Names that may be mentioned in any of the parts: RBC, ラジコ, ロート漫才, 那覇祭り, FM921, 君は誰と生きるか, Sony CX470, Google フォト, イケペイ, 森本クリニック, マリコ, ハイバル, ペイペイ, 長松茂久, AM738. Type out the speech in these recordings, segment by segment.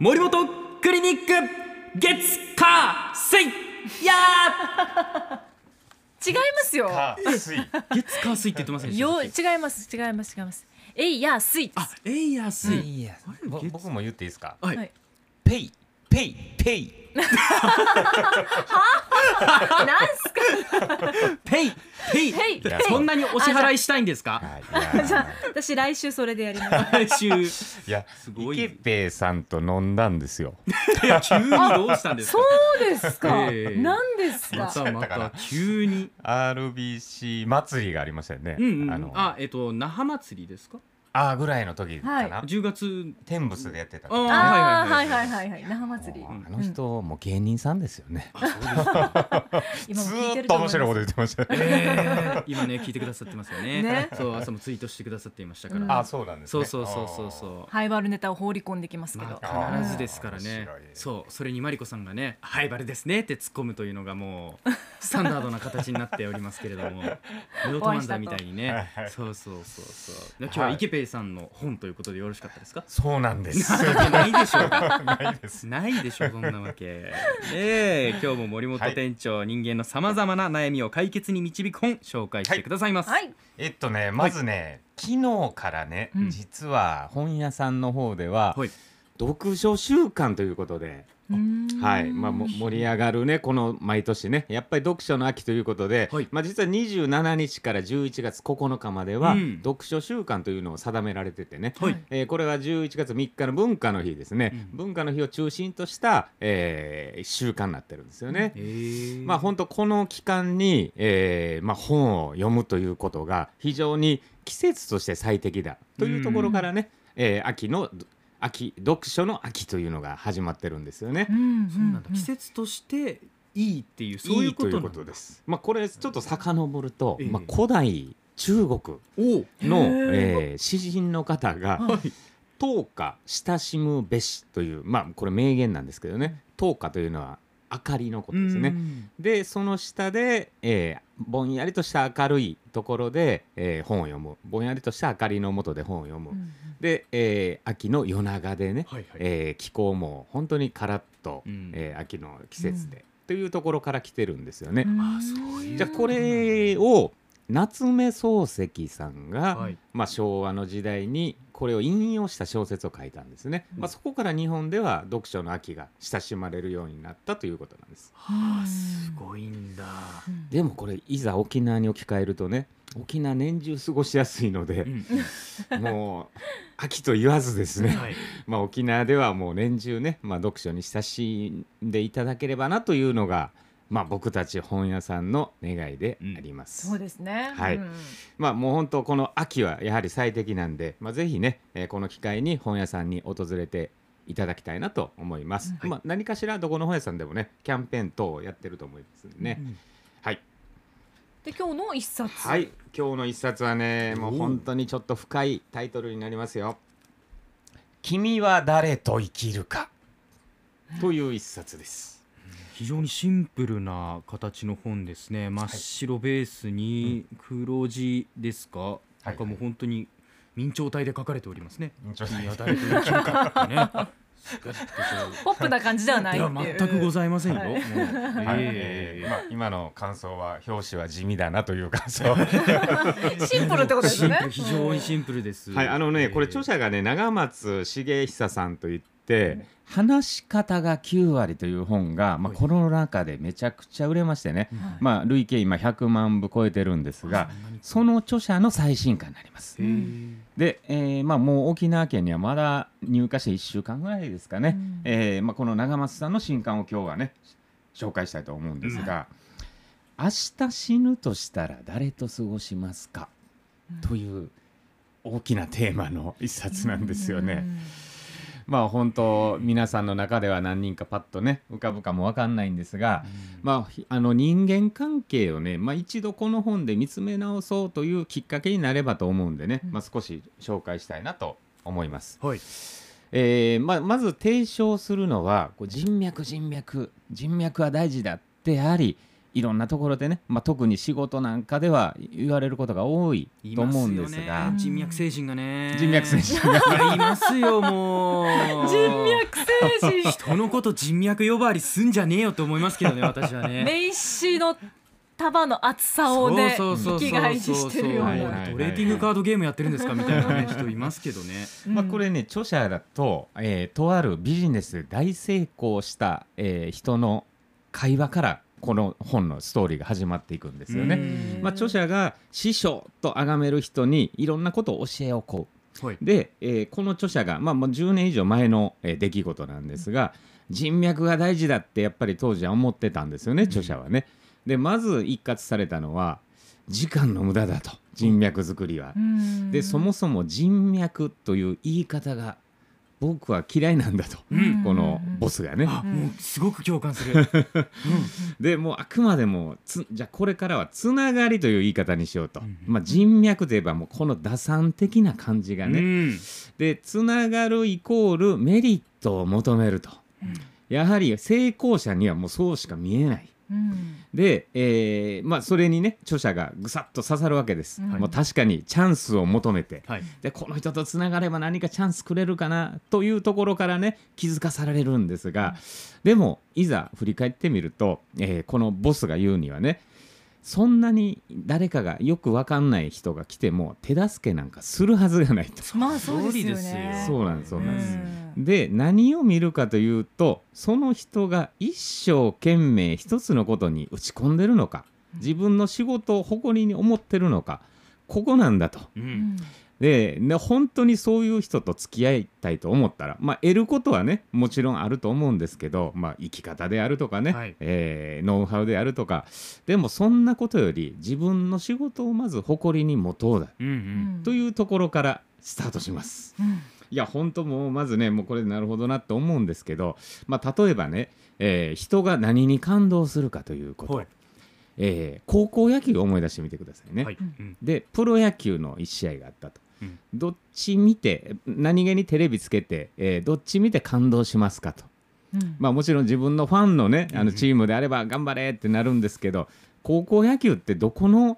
森本クリニック月火水やー違いますよ。月火水って言ってませんでした？違います違います違います。えいや水です。あ、えいや水、うん、僕も言っていいですか？はい、はい、ペイペイペイはなんすかペイペイ、そんなにお支払いしたいんですか？じゃあ私来週それでやります。来週いやすごいイケペイさんと飲んだんですよ。いや急にどうしたんですか？そうですか、なんですか？また急に RBC 祭りがありましたよね、うんうん、那覇祭りですか？あぐらいの時かな、はい、10月天仏でやってた。ああはいはいはいはい、那覇祭り。あの人も芸人さんですよね。ずっと面白いこと言ってましたね。今ね聞いてくださってますよね。そう朝もツイートしてくださっていましたから。あそうなんですね。そうそうそうそう、ハイバルネタを放り込んできますけど必ずですからね。そうそれにマリコさんがねハイバルですねって突っ込むというのがもうスタンダードな形になっておりますけれども、ロート漫才みたいにね。そうそうそうそう。今日はイケペイさんの本ということでよろしかったですか？そうなんです。ないでしょないでしょそんなわけ。今日も森本店長、人間のさまざまな悩みを解決に導く本紹介してくださいます。まずね昨日からね実は本屋さんの方では読書週間ということで、はいまあ、盛り上がるねこの毎年ねやっぱり読書の秋ということで、はいまあ、実は27日から11月9日までは、うん、読書週間というのを定められててね、はいこれは11月3日の文化の日ですね、うん、文化の日を中心とした、週間になってるんですよね、まあ、本当この期間に、まあ、本を読むということが非常に季節として最適だというところからね、うん秋読書の秋というのが始まってるんですよね。そうなんだ、季節としていいっていうそういうことです。まあこれちょっと遡ると、まあ、古代中国の、詩人の方が陶華親しむべしという、まあこれ名言なんですけどね。陶華というのは明かりのことですね。でその下で、ぼんやりとした明るいところで、本を読む。ぼんやりとした明かりの下で本を読む、うん、で、秋の夜長でね、はいはい気候も本当にカラッと、うん秋の季節で、うん、というところから来てるんですよね。じゃあこれを夏目漱石さんが、はいまあ、昭和の時代にこれを引用した小説を書いたんですね、まあ、そこから日本では読書の秋が親しまれるようになったということなんです、はあ、すごいんだ、うん、でもこれいざ沖縄に置き換えるとね沖縄年中過ごしやすいので、うん、もう秋と言わずですね、はいまあ、沖縄ではもう年中ね、まあ、読書に親しんでいただければなというのがまあ、僕たち本屋さんの願いであります、うん、そうですね、はいうんまあ、もう本当この秋はやはり最適なんで、まあ、ぜひね、この機会に本屋さんに訪れていただきたいなと思います、うんまあ、何かしらどこの本屋さんでもねキャンペーン等をやってると思いますね、うんはい、で今日の一冊、はい、今日の一冊はねもう本当にちょっと深いタイトルになりますよ。君は誰と生きるかという一冊です。非常にシンプルな形の本ですね。真っ白ベースに黒字ですか、はいうん、なんかもう本当に明朝体で書かれておりますね。君は誰と生きるかポップな感じではないっていう。いや全くございませんよ、はいまあ、今の感想は表紙は地味だなという感想シンプルってことですね。非常にシンプルです、はいね、これ著者がね長松茂久さんといって話し方が9割という本が、まあ、コロナ禍でめちゃくちゃ売れましてね、はいまあ、累計今100万部超えてるんですが、その著者の最新刊になります。で、まあ、もう沖縄県にはまだ入荷して1週間ぐらいですかね、うんまあ、この長松さんの新刊を今日はね紹介したいと思うんですが、うん、明日死ぬとしたら誰と過ごしますか、うん、という大きなテーマの一冊なんですよね、うんまあ本当皆さんの中では何人かパッとね浮かぶかも分かんないんですが、まあ人間関係をねまあ一度この本で見つめ直そうというきっかけになればと思うんでねまあ少し紹介したいなと思います。まず提唱するのは人脈は大事だってやはりいろんなところでね、まあ、特に仕事なんかでは言われることが多いと思うんですが、人脈精神がね、人脈精神がいますよ、もう人脈精神、人のこと人脈呼ばわりすんじゃねえよと思いますけどね、私はね。名刺の束の厚さをね、生きがいしてるような、トレーディングカードゲームやってるんですかみたいな、ね、人いますけどね。まあこれね、著者だと、とあるビジネス大成功した、人の会話からこの本のストーリーが始まっていくんですよね。まあ、著者が師匠と崇める人にいろんなことを教えをこう、はい、で、この著者が、まあ、もう10年以上前の出来事なんですが、人脈が大事だってやっぱり当時は思ってたんですよね、著者はね。でまず一括されたのは時間の無駄だと、人脈作りは。でそもそも人脈という言い方が僕は嫌いなんだと、うん、このボスがね、あ、もうすごく共感するでもうあくまでもじゃあこれからはつながりという言い方にしようと、うん、まあ、人脈といえばもうこの打算的な感じがね、うん、でつながるイコールメリットを求めると、うん、やはり成功者にはもうそうしか見えない、うん、で、まあ、それにね著者がぐさっと刺さるわけです、うん、もう確かにチャンスを求めて、はい、でこの人とつながれば何かチャンスくれるかなというところからね気づかされるんですが、でもいざ振り返ってみると、このボスが言うにはね、そんなに誰かがよく分かんない人が来ても手助けなんかするはずがないと。まあそうですよね。そうなんです、そうなんです。で何を見るかというと、その人が一生懸命一つのことに打ち込んでるのか、自分の仕事を誇りに思ってるのか、ここなんだと、うん、で本当にそういう人と付き合いたいと思ったら、まあ、得ることはねもちろんあると思うんですけど、まあ、生き方であるとかね、はい、ノウハウであるとか、でもそんなことより自分の仕事をまず誇りに持とうだ、うんうん、というところからスタートします、うん。いや本当もうまずね、もうこれでなるほどなって思うんですけど、まあ、例えばね、人が何に感動するかということ、はい、高校野球を思い出してみてくださいね、はい、うん、でプロ野球の1試合があったと、うん、どっち見て何気にテレビつけて、どっち見て感動しますかと、うん、まあ、もちろん自分のファンのね、あのチームであれば頑張れってなるんですけど、うん、高校野球ってどこの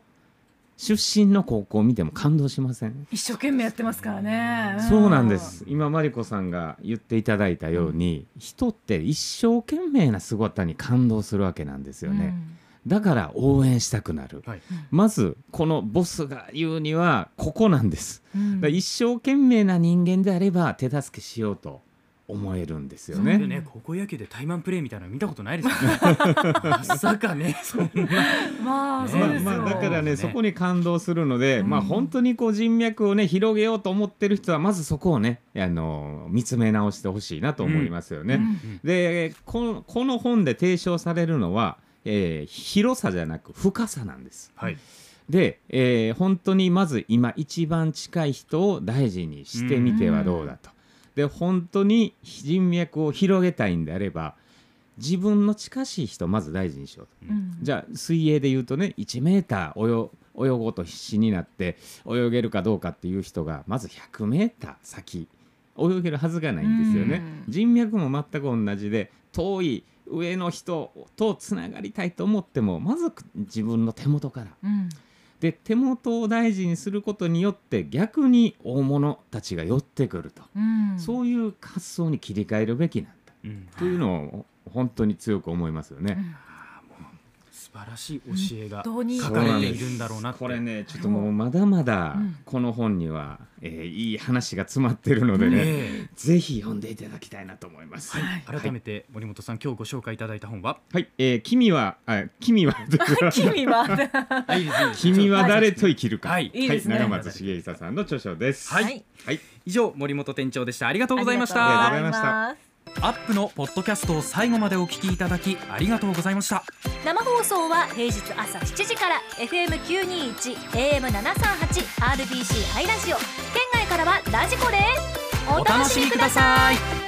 出身の高校を見ても感動しません？一生懸命やってますからね、うん、そうなんです。今マリコさんが言っていただいたように、うん、人って一生懸命な姿に感動するわけなんですよね、うん、だから応援したくなる、はい、まずこのボスが言うにはここなんです、うん、だ一生懸命な人間であれば手助けしようと思えるんですよね。そうね、高校野球でタイマンプレーみたいなの見たことないですからねまさかね、そんなまあそうですよ、まあ、だからね、そこに感動するので、うん、まあ、本当にこう人脈をね広げようと思ってる人はまずそこをね、見つめ直してほしいなと思いますよね、うんうん、でこの本で提唱されるのは、広さじゃなく深さなんです、はい、で、本当にまず今一番近い人を大事にしてみてはどうだと、うん、で本当に人脈を広げたいんであれば自分の近しい人をまず大事にしようと、うん、じゃあ水泳でいうとね、1メーター泳ごうと必死になって泳げるかどうかっていう人がまず100メーター先泳げるはずがないんですよね、うん、人脈も全く同じで、遠い上の人とつながりたいと思ってもまず自分の手元から、うん、で手元を大事にすることによって逆に大物たちが寄ってくると、うん、そういう発想に切り替えるべきなんだ、うん、というのを本当に強く思いますよね、うん、あ、もう素晴らしい教えが書かれているんだろうなって。これねちょっともうまだまだこの本には、いい話が詰まってるのでね、ぜひ読んでいただきたいなと思います、はい、改めて森本さん、はい、今日ご紹介いただいた本は、はい、君は誰と生きるか、はい、いいですね、はい、長松茂久さんの著書です、はいはいはい、以上森本店長でした。ありがとうございました。ありがとうございました。アップのポッドキャストを最後までお聞きいただきありがとうございました。生放送は平日朝7時から FM921 AM738 RBC ハイラジオ、県外からはラジコでお楽しみください。